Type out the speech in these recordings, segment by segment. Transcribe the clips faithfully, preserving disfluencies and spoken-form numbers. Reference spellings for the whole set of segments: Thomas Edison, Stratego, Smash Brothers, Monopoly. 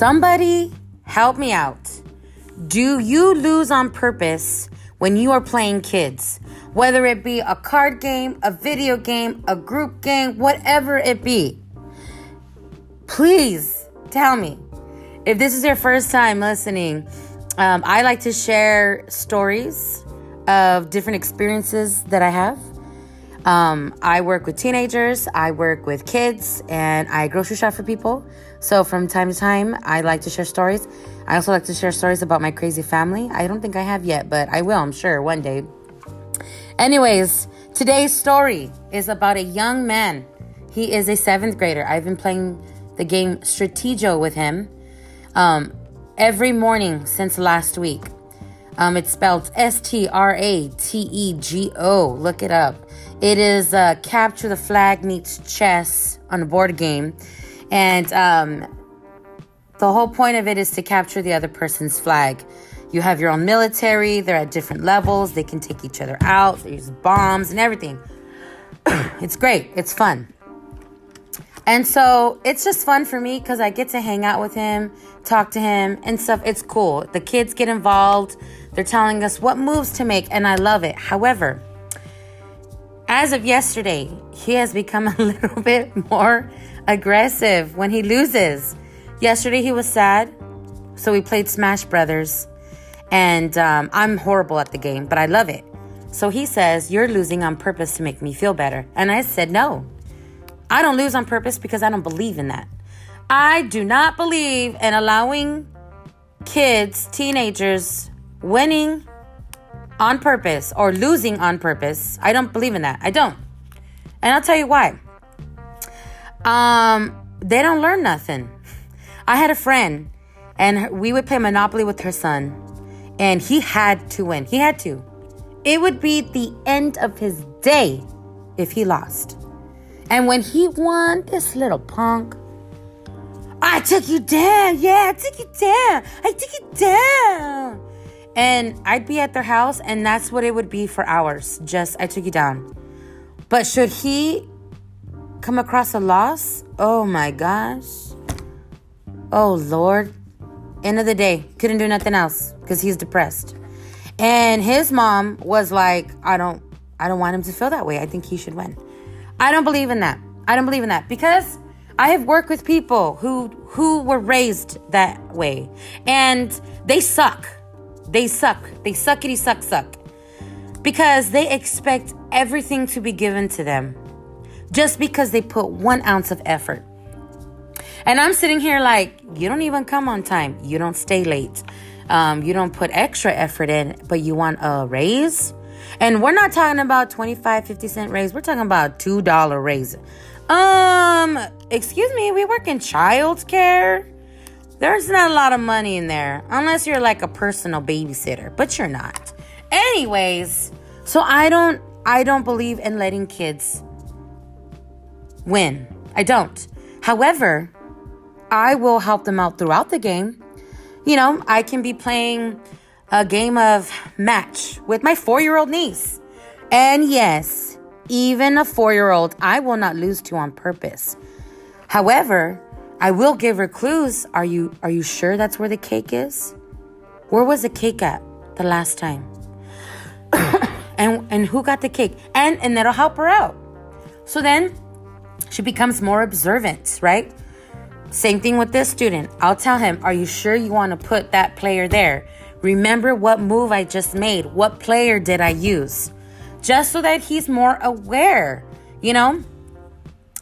Somebody help me out. Do you lose on purpose when you are playing kids? Whether it be a card game, a video game, a group game, whatever it be. Please tell me. If this is your first time listening, um, I like to share stories of different experiences that I have. Um, I work with teenagers, I work with kids, and I grocery shop for people. So from time to time, I like to share stories. I also like to share stories about my crazy family. I don't think I have yet, but I will, I'm sure, one day. Anyways, today's story is about a young man. He is a seventh grader. I've been playing the game Stratego with him um, every morning since last week. Um, it's spelled S T R A T E G O. Look it up. It is uh, Capture the Flag meets chess on a board game. And um, the whole point of it is to capture the other person's flag. You have your own military. They're at different levels. They can take each other out. They use bombs and everything. It's great. It's fun. And so it's just fun for me because I get to hang out with him, talk to him and stuff. It's cool. The kids get involved. They're telling us what moves to make, and I love it. However, as of yesterday, he has become a little bit more aggressive when he loses. Yesterday, he was sad, so we played Smash Brothers, and um, I'm horrible at the game, but I love it. So he says, "You're losing on purpose to make me feel better." And I said, "No, I don't lose on purpose because I don't believe in that. I do not believe in allowing kids, teenagers, winning on purpose or losing on purpose. I don't believe in that. I don't." And I'll tell you why. Um, they don't learn nothing. I had a friend, and we would play Monopoly with her son, and he had to win. He had to. It would be the end of his day if he lost. And when he won, this little punk, "I took you down. Yeah, I took you down. I took you down." And I'd be at their house, and that's what it would be for hours. Just, "I took you down." But should he come across a loss? Oh, my gosh. Oh, Lord. End of the day. Couldn't do nothing else because he's depressed. And his mom was like, I don't, I don't want him to feel that way. I think he should win. I don't believe in that. I don't believe in that because I have worked with people who who were raised that way. And they suck. They suck. They suckity suck suck. Because they expect everything to be given to them just because they put one ounce of effort. And I'm sitting here like, you don't even come on time. You don't stay late. Um, you don't put extra effort in, but you want a raise? And we're not talking about twenty-five, fifty cent raise. We're talking about two dollars raise. Um, excuse me, we work in childcare. There's not a lot of money in there unless you're like a personal babysitter, but you're not. Anyways, so I don't I don't believe in letting kids win. I don't. However, I will help them out throughout the game. You know, I can be playing a game of match with my four-year-old niece. And yes, even a four-year-old, I will not lose to on purpose. However, I will give her clues. Are you are you sure that's where the cake is? Where was the cake at the last time? and and who got the cake? And and that'll help her out. So then she becomes more observant, right? Same thing with this student. I'll tell him, "Are you sure you want to put that player there? Remember what move I just made. What player did I use?" Just so that he's more aware, you know?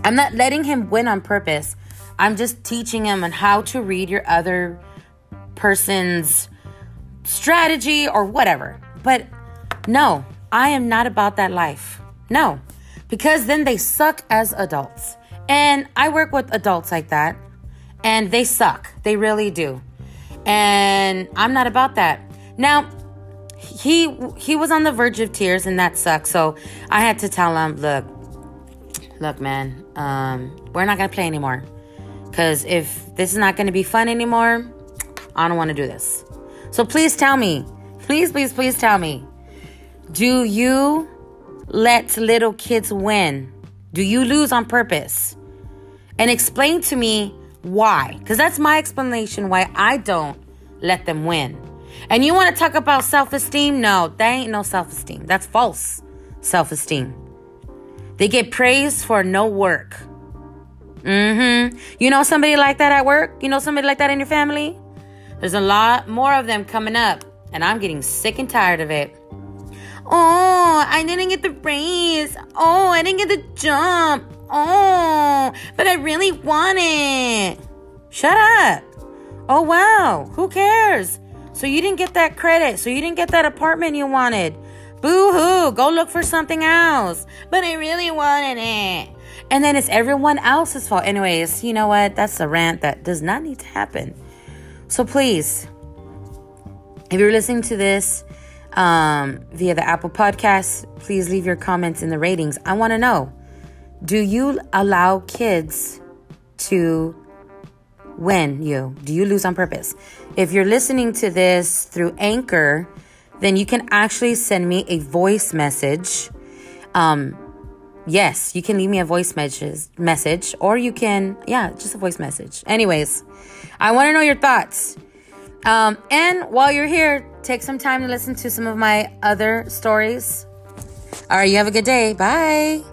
I'm not letting him win on purpose. I'm just teaching him on how to read your other person's strategy or whatever. But no, I am not about that life. No, because then they suck as adults. And I work with adults like that, and they suck. They really do. And I'm not about that. Now, he he was on the verge of tears, and that sucks. So I had to tell him, look, look, man, um, we're not going to play anymore. Because if this is not going to be fun anymore, I don't want to do this. So please tell me. Please, please, please tell me. Do you let little kids win? Do you lose on purpose? And explain to me Why? Because that's my explanation why I don't let them win. And you want to talk about self-esteem? No, there ain't no self-esteem. That's false self-esteem. They get praised for no work. Mm-hmm. You know somebody like that at work? You know somebody like that in your family? There's a lot more of them coming up, and I'm getting sick and tired of it. Oh, I didn't get the raise. Oh, I didn't get the jump. Oh, but I really want it. Shut up. Oh, wow. Who cares? So you didn't get that credit. So you didn't get that apartment you wanted. Boo-hoo. Go look for something else. But I really wanted it. And then it's everyone else's fault. Anyways, you know what? That's a rant that does not need to happen. So please, if you're listening to this um, via the Apple Podcast, please leave your comments in the ratings. I want to know, do you allow kids to win you? Do you lose on purpose? If you're listening to this through Anchor, then you can actually send me a voice message. Um, yes, you can leave me a voice message, or you can, yeah, just a voice message. Anyways, I want to know your thoughts. Um, and while you're here, take some time to listen to some of my other stories. All right, you have a good day. Bye.